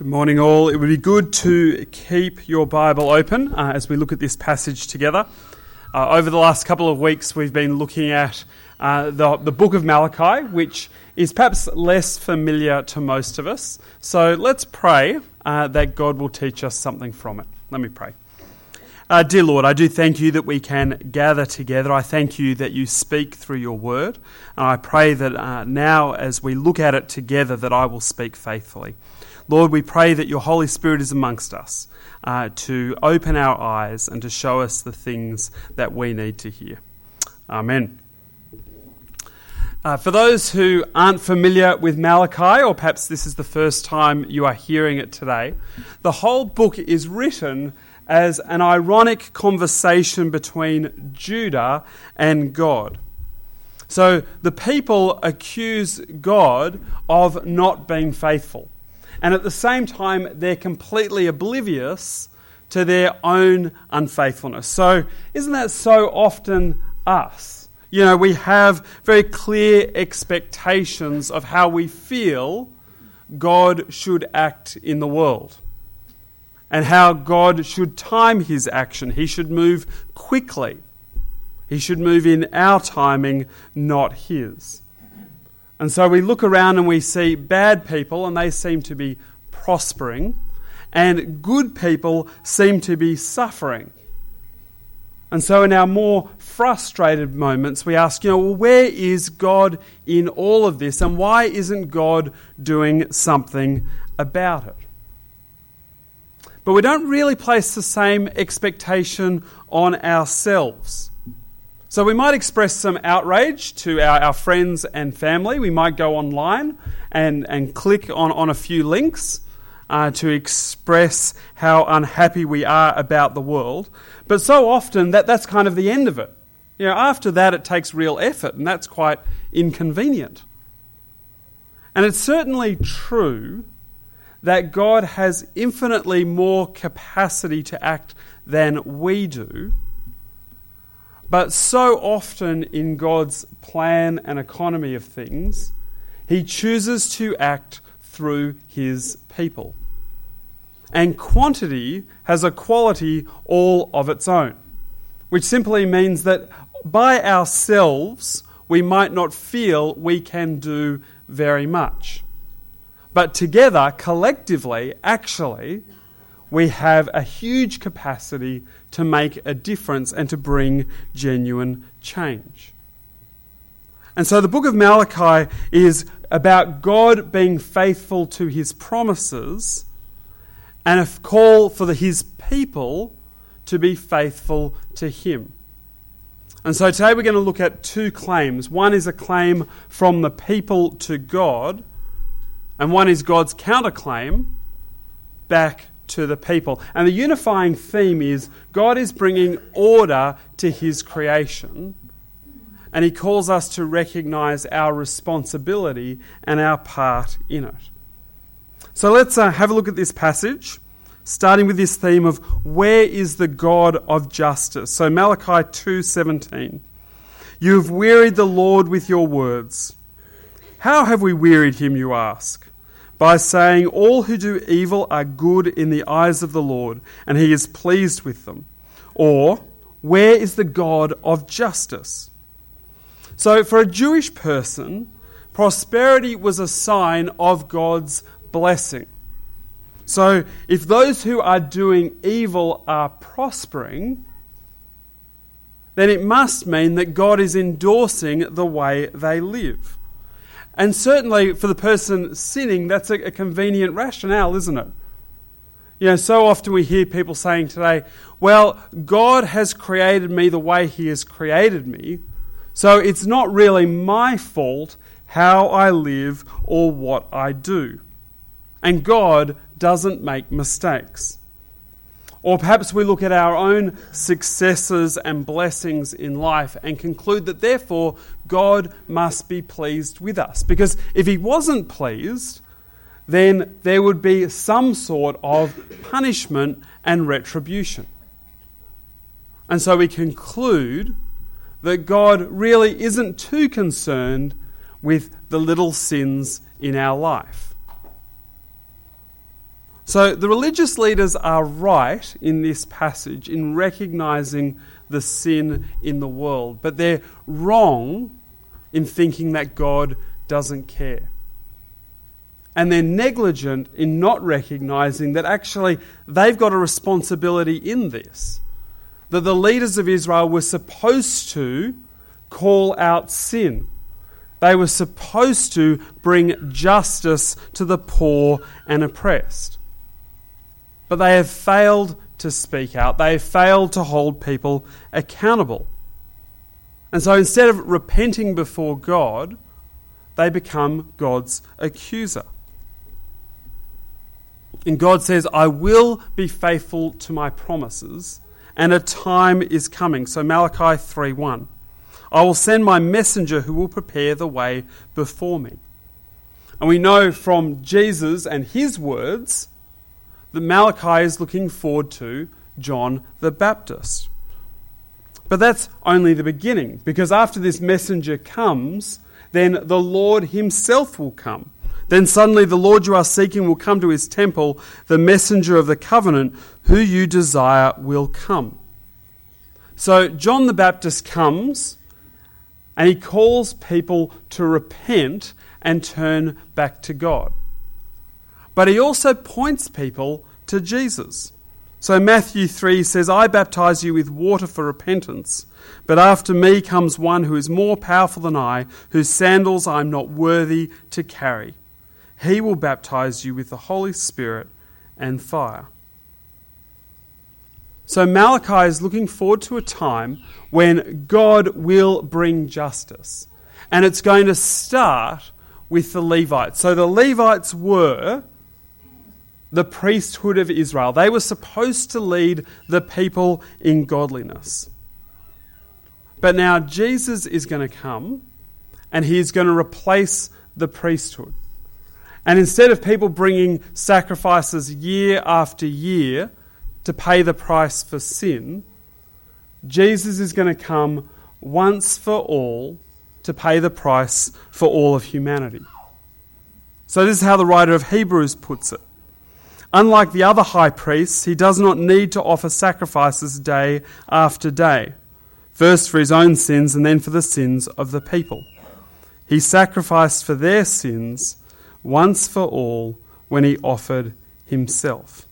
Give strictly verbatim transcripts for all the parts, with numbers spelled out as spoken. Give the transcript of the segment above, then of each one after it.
Good morning, all. It would be good to keep your Bible open uh, as we look at this passage together. Uh, over the last couple of weeks, we've been looking at uh, the, the book of Malachi, which is perhaps less familiar to most of us. So let's pray uh, that God will teach us something from it. Let me pray. Uh, dear Lord, I do thank you that we can gather together. I thank you that you speak through your word. And I pray that uh, now as we look at it together, that I will speak faithfully. Lord, we pray that your Holy Spirit is amongst us uh, to open our eyes and to show us the things that we need to hear. Amen. Uh, for those who aren't familiar with Malachi, or perhaps this is the first time you are hearing it today, the whole book is written as an ironic conversation between Judah and God. So the people accuse God of not being faithful. And at the same time, they're completely oblivious to their own unfaithfulness. So isn't that so often us? You know, we have very clear expectations of how we feel God should act in the world and how God should time his action. He should move quickly. He should move in our timing, not his. And so we look around and we see bad people and they seem to be prospering, and good people seem to be suffering. And so in our more frustrated moments, we ask, you know, well, where is God in all of this, and why isn't God doing something about it? But we don't really place the same expectation on ourselves. So we might express some outrage to our, our friends and family. We might go online and, and click on, on a few links uh, to express how unhappy we are about the world. But so often that, that's kind of the end of it. You know, after that it takes real effort, and that's quite inconvenient. And it's certainly true that God has infinitely more capacity to act than we do. But so often in God's plan and economy of things, he chooses to act through his people. And quantity has a quality all of its own, which simply means that by ourselves, we might not feel we can do very much. But together, collectively, actually, we have a huge capacity to make a difference and to bring genuine change. And so the book of Malachi is about God being faithful to his promises and a call for the, his people to be faithful to him. And so today we're going to look at two claims. One is a claim from the people to God, and one is God's counterclaim back to the people. And the unifying theme is God is bringing order to his creation, and he calls us to recognize our responsibility and our part in it. So let's uh, have a look at this passage, starting with this theme of where is the God of justice? So Malachi two seventeen. You have wearied the Lord with your words. How have we wearied him, you ask? By saying, all who do evil are good in the eyes of the Lord, and he is pleased with them. Or, where is the God of justice? So for a Jewish person, prosperity was a sign of God's blessing. So if those who are doing evil are prospering, then it must mean that God is endorsing the way they live. And certainly for the person sinning, that's a convenient rationale, isn't it? You know, so often we hear people saying today, well, God has created me the way he has created me, so it's not really my fault how I live or what I do. And God doesn't make mistakes. Or perhaps we look at our own successes and blessings in life and conclude that therefore God must be pleased with us. Because if he wasn't pleased, then there would be some sort of punishment and retribution. And so we conclude that God really isn't too concerned with the little sins in our life. So the religious leaders are right in this passage in recognizing the sin in the world, but they're wrong in thinking that God doesn't care. And they're negligent in not recognizing that actually they've got a responsibility in this, that the leaders of Israel were supposed to call out sin. They were supposed to bring justice to the poor and oppressed. But they have failed to speak out. They have failed to hold people accountable. And so instead of repenting before God, they become God's accuser. And God says, I will be faithful to my promises, and a time is coming. So Malachi three one. I will send my messenger who will prepare the way before me. And we know from Jesus and his words that Malachi is looking forward to John the Baptist. But that's only the beginning, because after this messenger comes, then the Lord himself will come. Then suddenly the Lord you are seeking will come to his temple, the messenger of the covenant, who you desire will come. So John the Baptist comes and he calls people to repent and turn back to God. But he also points people to Jesus. So Matthew three says, I baptize you with water for repentance, but after me comes one who is more powerful than I, whose sandals I am not worthy to carry. He will baptize you with the Holy Spirit and fire. So Malachi is looking forward to a time when God will bring justice. And it's going to start with the Levites. So the Levites were the priesthood of Israel. They were supposed to lead the people in godliness. But now Jesus is going to come and he is going to replace the priesthood. And instead of people bringing sacrifices year after year to pay the price for sin, Jesus is going to come once for all to pay the price for all of humanity. So this is how the writer of Hebrews puts it. Unlike the other high priests, he does not need to offer sacrifices day after day, first for his own sins and then for the sins of the people. He sacrificed for their sins once for all when he offered himself.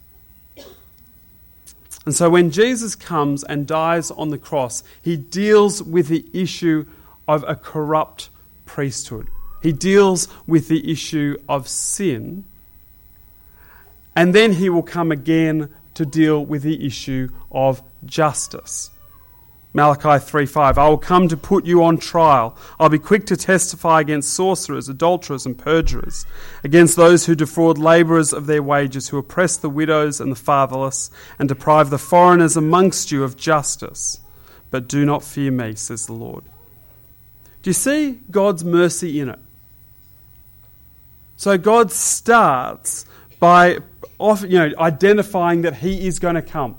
And so when Jesus comes and dies on the cross, he deals with the issue of a corrupt priesthood. He deals with the issue of sin. And then he will come again to deal with the issue of justice. Malachi three five, I will come to put you on trial. I'll be quick to testify against sorcerers, adulterers and perjurers, against those who defraud labourers of their wages, who oppress the widows and the fatherless, and deprive the foreigners amongst you of justice. But do not fear me, says the Lord. Do you see God's mercy in it? So God starts by off, you know, identifying that he is going to come.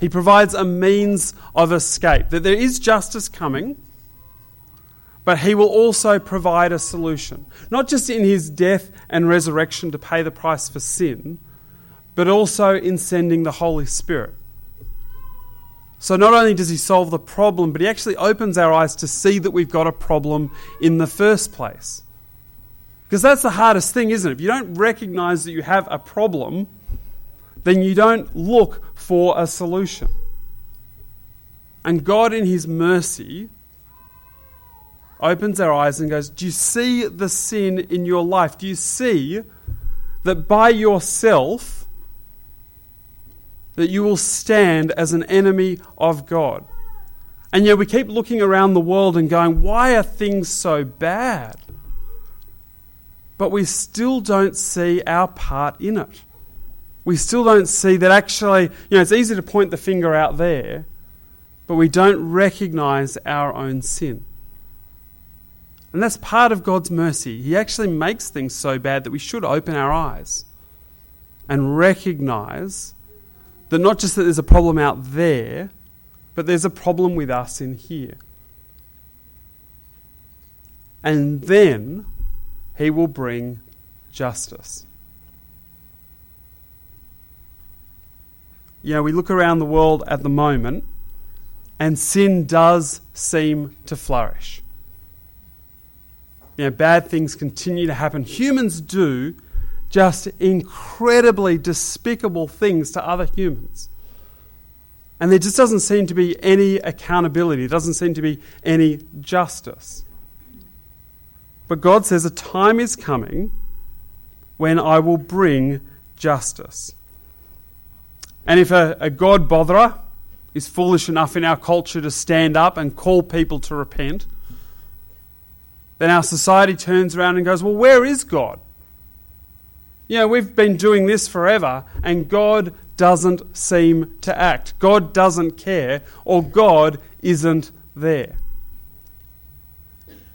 He provides a means of escape, that there is justice coming, but he will also provide a solution, not just in his death and resurrection to pay the price for sin, but also in sending the Holy Spirit. So not only does he solve the problem, but he actually opens our eyes to see that we've got a problem in the first place. Because that's the hardest thing, isn't it? If you don't recognise that you have a problem, then you don't look for a solution. And God in his mercy opens our eyes and goes, do you see the sin in your life? Do you see that by yourself that you will stand as an enemy of God? And yet we keep looking around the world and going, why are things so bad? But we still don't see our part in it. We still don't see that actually, you know, it's easy to point the finger out there, but we don't recognise our own sin. And that's part of God's mercy. He actually makes things so bad that we should open our eyes and recognise that not just that there's a problem out there, but there's a problem with us in here. And then he will bring justice. you know, we look around the world at the moment and sin does seem to flourish. You know, bad things continue to happen. Humans do just incredibly despicable things to other humans. And there just doesn't seem to be any accountability. There doesn't seem to be any justice. But God says a time is coming when I will bring justice. And if a, a God botherer is foolish enough in our culture to stand up and call people to repent, then our society turns around and goes, well, where is God? You know, we've been doing this forever and God doesn't seem to act. God doesn't care, or God isn't there.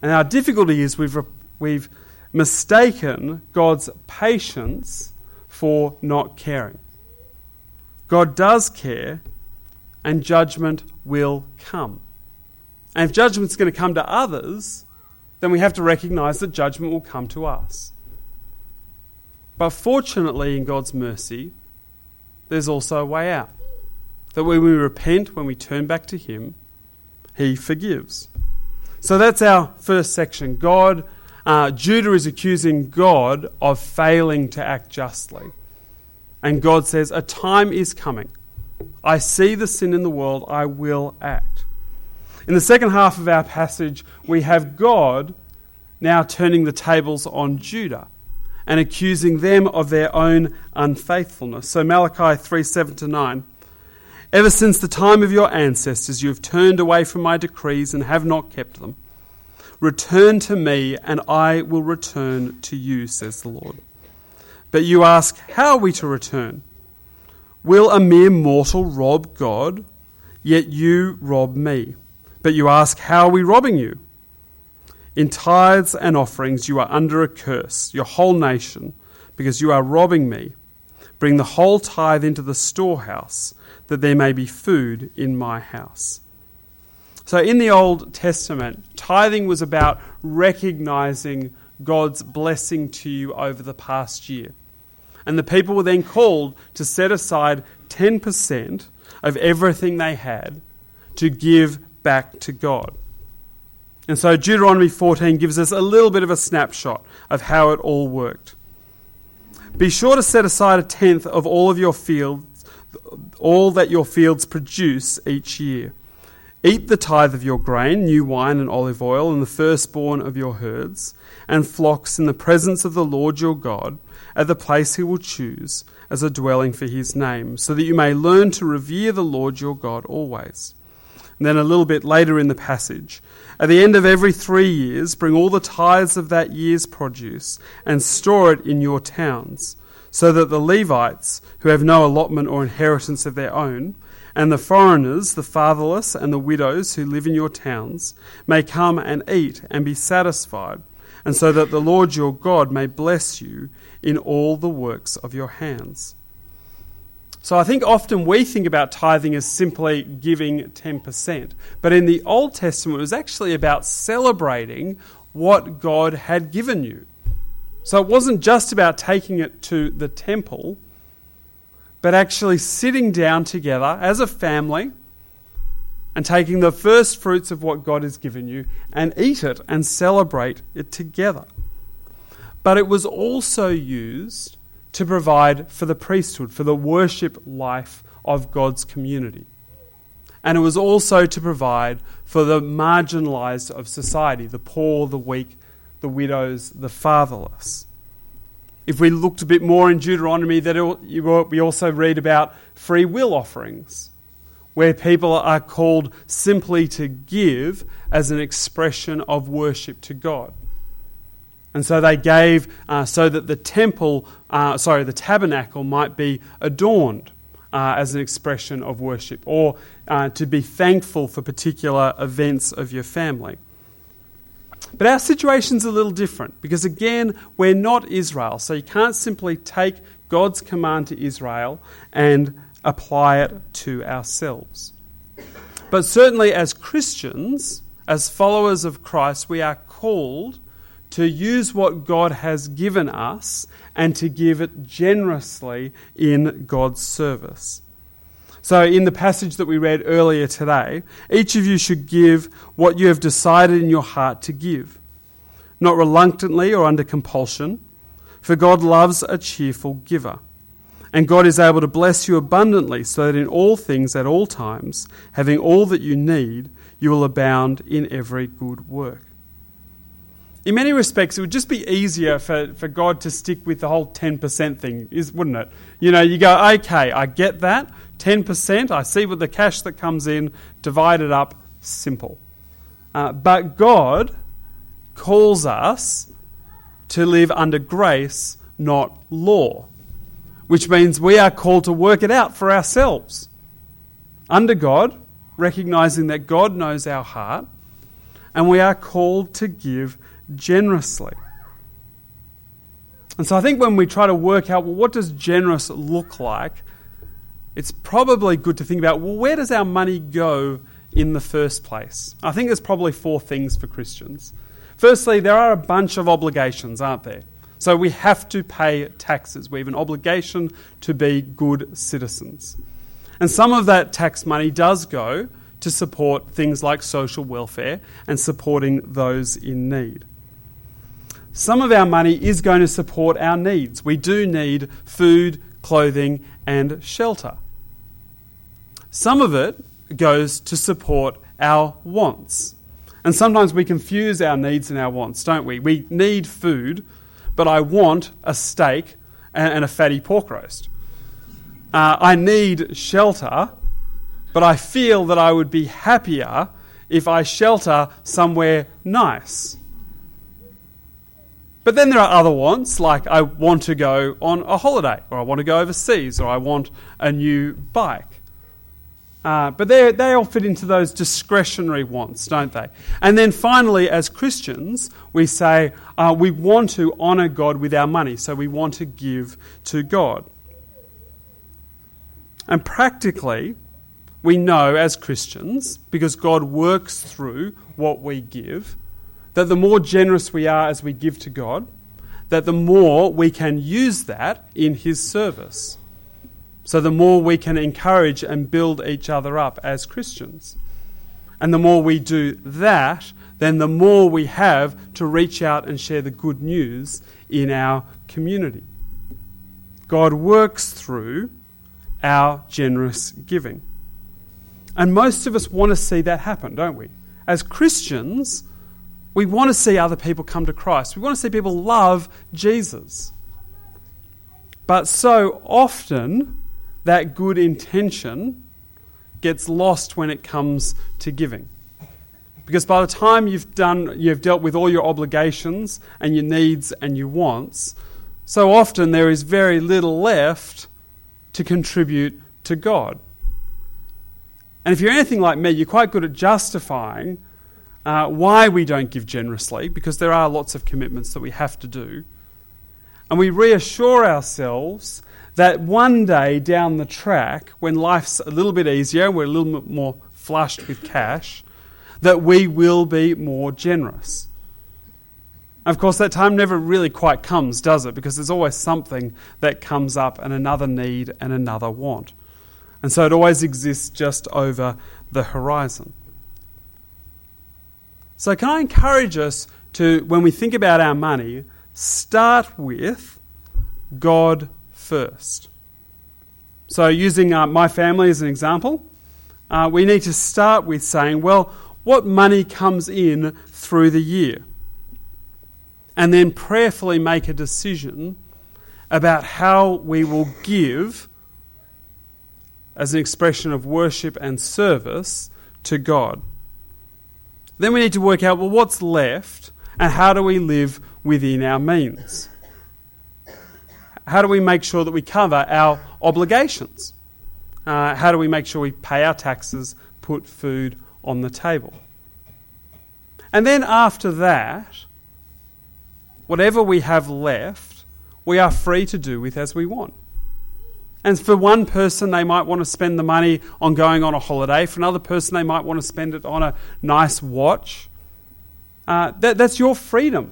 And our difficulty is we've we've mistaken God's patience for not caring. God does care, and judgment will come. And if judgment's going to come to others, then we have to recognise that judgment will come to us. But fortunately, in God's mercy, there's also a way out. That when we repent, when we turn back to Him, He forgives. So that's our first section. God, uh, Judah is accusing God of failing to act justly. And God says, a time is coming. I see the sin in the world, I will act. In the second half of our passage, we have God now turning the tables on Judah and accusing them of their own unfaithfulness. So Malachi three, seven to nine. Ever since the time of your ancestors, you have turned away from my decrees and have not kept them. Return to me, and I will return to you, says the Lord. But you ask, how are we to return? Will a mere mortal rob God? Yet you rob me. But you ask, how are we robbing you? In tithes and offerings you are under a curse, your whole nation, because you are robbing me. Bring the whole tithe into the storehouse, that there may be food in my house. So in the Old Testament, tithing was about recognizing God's blessing to you over the past year. And the people were then called to set aside ten percent of everything they had to give back to God. And so Deuteronomy fourteen gives us a little bit of a snapshot of how it all worked. Be sure to set aside a tenth of all of your fields, all that your fields produce each year. Eat the tithe of your grain, new wine and olive oil, and the firstborn of your herds and flocks in the presence of the Lord your God, at the place he will choose as a dwelling for his name, so that you may learn to revere the Lord your God always. And then a little bit later in the passage, at the end of every three years, bring all the tithes of that year's produce and store it in your towns, so that the Levites, who have no allotment or inheritance of their own, and the foreigners, the fatherless, and the widows who live in your towns, may come and eat and be satisfied, and so that the Lord your God may bless you in all the works of your hands. So I think often we think about tithing as simply giving ten percent. But in the Old Testament, it was actually about celebrating what God had given you. So it wasn't just about taking it to the temple, but actually sitting down together as a family and taking the first fruits of what God has given you and eat it and celebrate it together. But it was also used to provide for the priesthood, for the worship life of God's community. And it was also to provide for the marginalised of society, the poor, the weak, the widows, the fatherless. If we looked a bit more in Deuteronomy, that it, we also read about free will offerings, where people are called simply to give as an expression of worship to God. And so they gave uh, so that the temple, uh, sorry, the tabernacle might be adorned uh, as an expression of worship, or uh, to be thankful for particular events of your family. But our situation's a little different, because again, we're not Israel, so you can't simply take God's command to Israel and apply it to ourselves. But certainly as Christians, as followers of Christ, we are called to use what God has given us and to give it generously in God's service. So in the passage that we read earlier today, each of you should give what you have decided in your heart to give, not reluctantly or under compulsion, for God loves a cheerful giver. And God is able to bless you abundantly so that in all things at all times, having all that you need, you will abound in every good work. In many respects, it would just be easier for, for God to stick with the whole ten percent thing, is wouldn't it? You know, you go, okay, I get that, ten percent, I see what the cash that comes in, divide it up, simple. Uh, but God calls us to live under grace, not law, which means we are called to work it out for ourselves. Under God, recognizing that God knows our heart, and we are called to give generously. And so I think when we try to work out, well, what does generous look like? It's probably good to think about, well, where does our money go in the first place? I think there's probably four things for Christians. Firstly, there are a bunch of obligations, aren't there? So we have to pay taxes. We have an obligation to be good citizens. And some of that tax money does go to support things like social welfare and supporting those in need. Some of our money is going to support our needs. We do need food, clothing, and shelter. Some of it goes to support our wants. And sometimes we confuse our needs and our wants, don't we? We need food, but I want a steak and a fatty pork roast. Uh, I need shelter, but I feel that I would be happier if I shelter somewhere nice. But then there are other wants, like I want to go on a holiday, or I want to go overseas, or I want a new bike. Uh, but they they all fit into those discretionary wants, don't they? And then finally, as Christians, we say uh, we want to honour God with our money, so we want to give to God. And practically, we know as Christians, because God works through what we give, that the more generous we are as we give to God, that the more we can use that in His service. So the more we can encourage and build each other up as Christians. And the more we do that, then the more we have to reach out and share the good news in our community. God works through our generous giving. And most of us want to see that happen, don't we? As Christians, we want to see other people come to Christ. We want to see people love Jesus. But so often, that good intention gets lost when it comes to giving. Because by the time you've done, you've dealt with all your obligations and your needs and your wants, so often there is very little left to contribute to God. And if you're anything like me, you're quite good at justifying uh, why we don't give generously, because there are lots of commitments that we have to do. And we reassure ourselves that one day down the track, when life's a little bit easier, we're a little bit more flushed with cash, that we will be more generous. Of course, that time never really quite comes, does it? Because there's always something that comes up and another need and another want. And so it always exists just over the horizon. So can I encourage us to, when we think about our money, start with God first. So using uh, my family as an example, uh, we need to start with saying, well, what money comes in through the year? And then prayerfully make a decision about how we will give as an expression of worship and service to God. Then we need to work out, well, what's left and how do we live within our means? How do we make sure that we cover our obligations? Uh, how do we make sure we pay our taxes, put food on the table? And then after that, whatever we have left, we are free to do with as we want. And for one person, they might want to spend the money on going on a holiday. For another person, they might want to spend it on a nice watch. Uh, that, that's your freedom.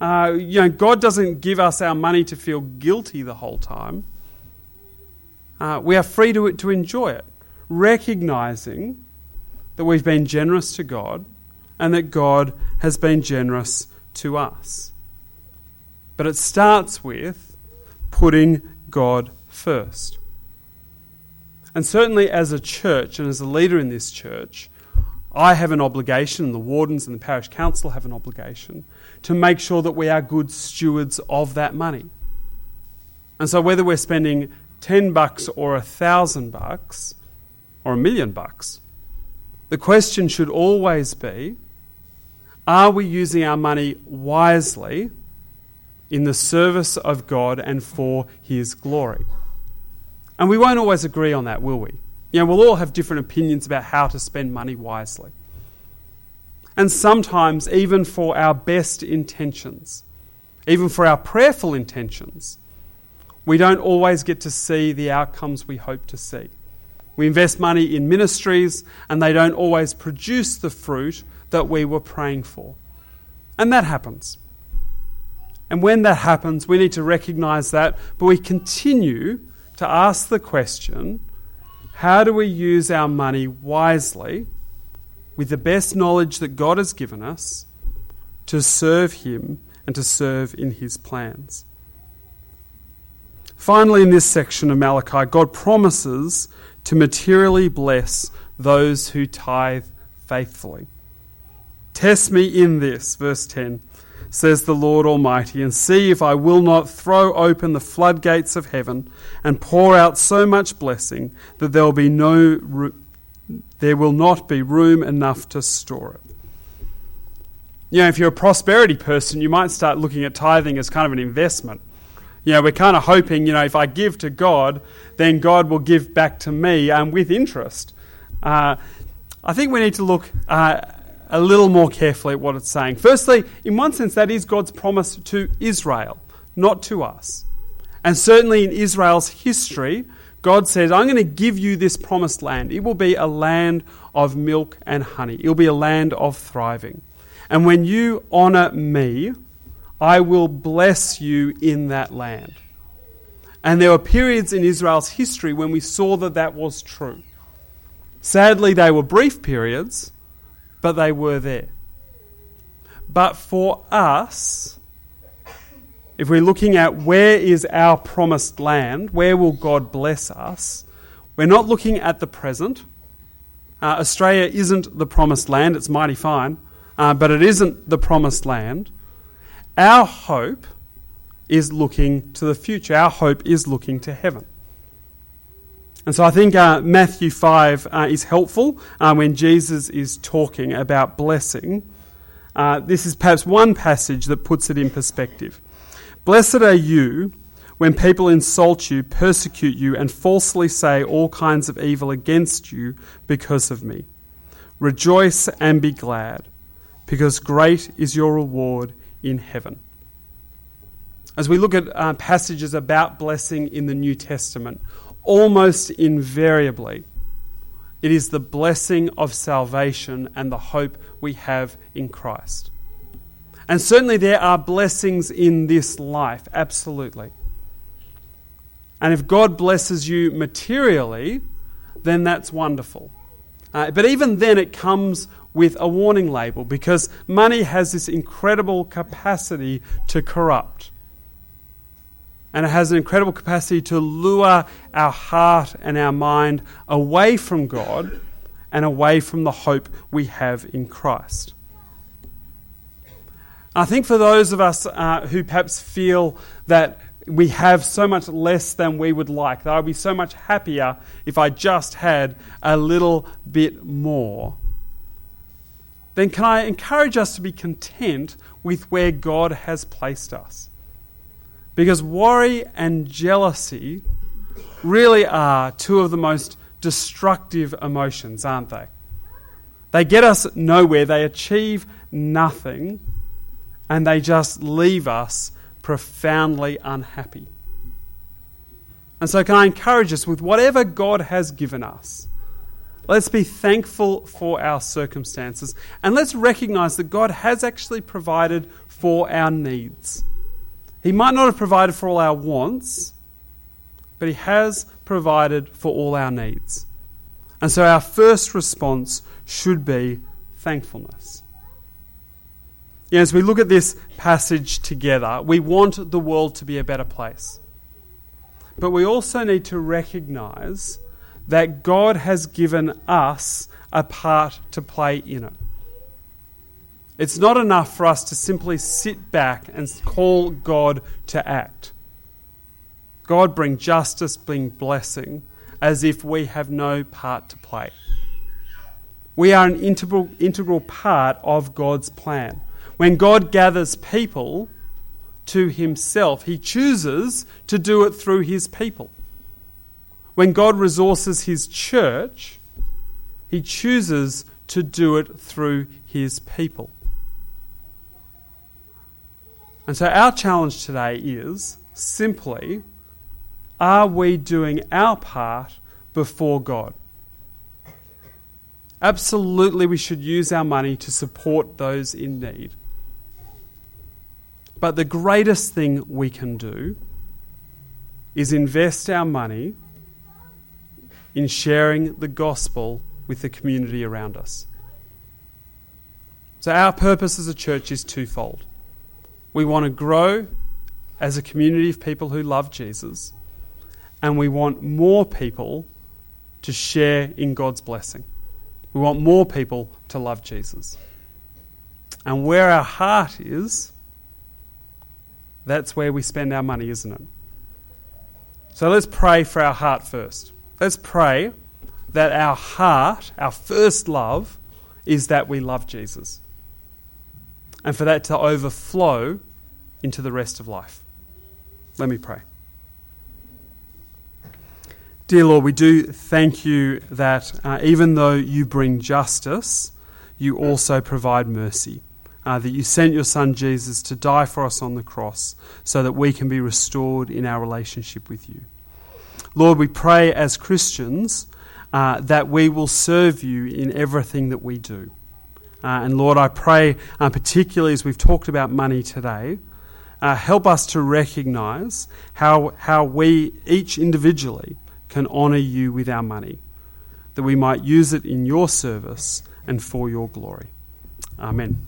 Uh, you know, God doesn't give us our money to feel guilty the whole time. Uh, we are free to to enjoy it. recognizing that we've been generous to God and that God has been generous to us. But it starts with putting God first. And certainly as a church and as a leader in this church, I have an obligation, the wardens and the parish council have an obligation to make sure that we are good stewards of that money. And so whether we're spending ten bucks or a thousand bucks or a million bucks, the question should always be, are we using our money wisely in the service of God and for his glory? And we won't always agree on that, will we? You know, we'll all have different opinions about how to spend money wisely. And sometimes, even for our best intentions, even for our prayerful intentions, we don't always get to see the outcomes we hope to see. We invest money in ministries and they don't always produce the fruit that we were praying for. And that happens. And when that happens, we need to recognise that, but we continue to ask the question, how do we use our money wisely with the best knowledge that God has given us to serve him and to serve in his plans? Finally, in this section of Malachi, God promises to materially bless those who tithe faithfully. Test me in this, verse ten, says the Lord Almighty, and see if I will not throw open the floodgates of heaven and pour out so much blessing that there will be no, there will not be room enough to store it. You know, if you're a prosperity person, you might start looking at tithing as kind of an investment. You know, we're kind of hoping, you know, if I give to God, then God will give back to me um, with interest. Uh, I think we need to look Uh, a little more carefully at what it's saying. Firstly, in one sense, that is God's promise to Israel, not to us. And certainly in Israel's history, God says, I'm going to give you this promised land. It will be a land of milk and honey. It will be a land of thriving. And when you honour me, I will bless you in that land. And there were periods in Israel's history when we saw that that was true. Sadly, they were brief periods, but they were there. But for us, if we're looking at where is our promised land, where will God bless us, we're not looking at the present. Uh, Australia isn't the promised land, it's mighty fine, uh, but it isn't the promised land. Our hope is looking to the future. Our hope is looking to heaven. And so I think uh, Matthew five uh, is helpful uh, when Jesus is talking about blessing. Uh, this is perhaps one passage that puts it in perspective. Blessed are you when people insult you, persecute you, and falsely say all kinds of evil against you because of me. Rejoice and be glad, because great is your reward in heaven. As we look at uh, passages about blessing in the New Testament, almost invariably, it is the blessing of salvation and the hope we have in Christ. And certainly there are blessings in this life, absolutely. And if God blesses you materially, then that's wonderful. Uh, but even then it comes with a warning label, because money has this incredible capacity to corrupt. And it has an incredible capacity to lure our heart and our mind away from God and away from the hope we have in Christ. I think for those of us uh, who perhaps feel that we have so much less than we would like, that I'd be so much happier if I just had a little bit more, then can I encourage us to be content with where God has placed us? Because worry and jealousy really are two of the most destructive emotions, aren't they? They get us nowhere, they achieve nothing, and they just leave us profoundly unhappy. And so can I encourage us, with whatever God has given us, let's be thankful for our circumstances, and let's recognise that God has actually provided for our needs. He might not have provided for all our wants, but he has provided for all our needs. And so our first response should be thankfulness. Yeah, as we look at this passage together, we want the world to be a better place. But we also need to recognize that God has given us a part to play in it. It's not enough for us to simply sit back and call God to act. God bring justice, bring blessing, as if we have no part to play. We are an integral, integral part of God's plan. When God gathers people to himself, he chooses to do it through his people. When God resources his church, he chooses to do it through his people. And so our challenge today is simply, are we doing our part before God? Absolutely, we should use our money to support those in need. But the greatest thing we can do is invest our money in sharing the gospel with the community around us. So our purpose as a church is twofold. We want to grow as a community of people who love Jesus, and we want more people to share in God's blessing. We want more people to love Jesus. And where our heart is, that's where we spend our money, isn't it? So let's pray for our heart first. Let's pray that our heart, our first love, is that we love Jesus. And for that to overflow into the rest of life. Let me pray. Dear Lord, we do thank you that uh, even though you bring justice, you also provide mercy. Uh, that you sent your son Jesus to die for us on the cross so that we can be restored in our relationship with you. Lord, we pray as Christians uh, that we will serve you in everything that we do. Uh, and Lord, I pray, uh, particularly as we've talked about money today, uh, help us to recognise how, how we each individually can honour you with our money, that we might use it in your service and for your glory. Amen.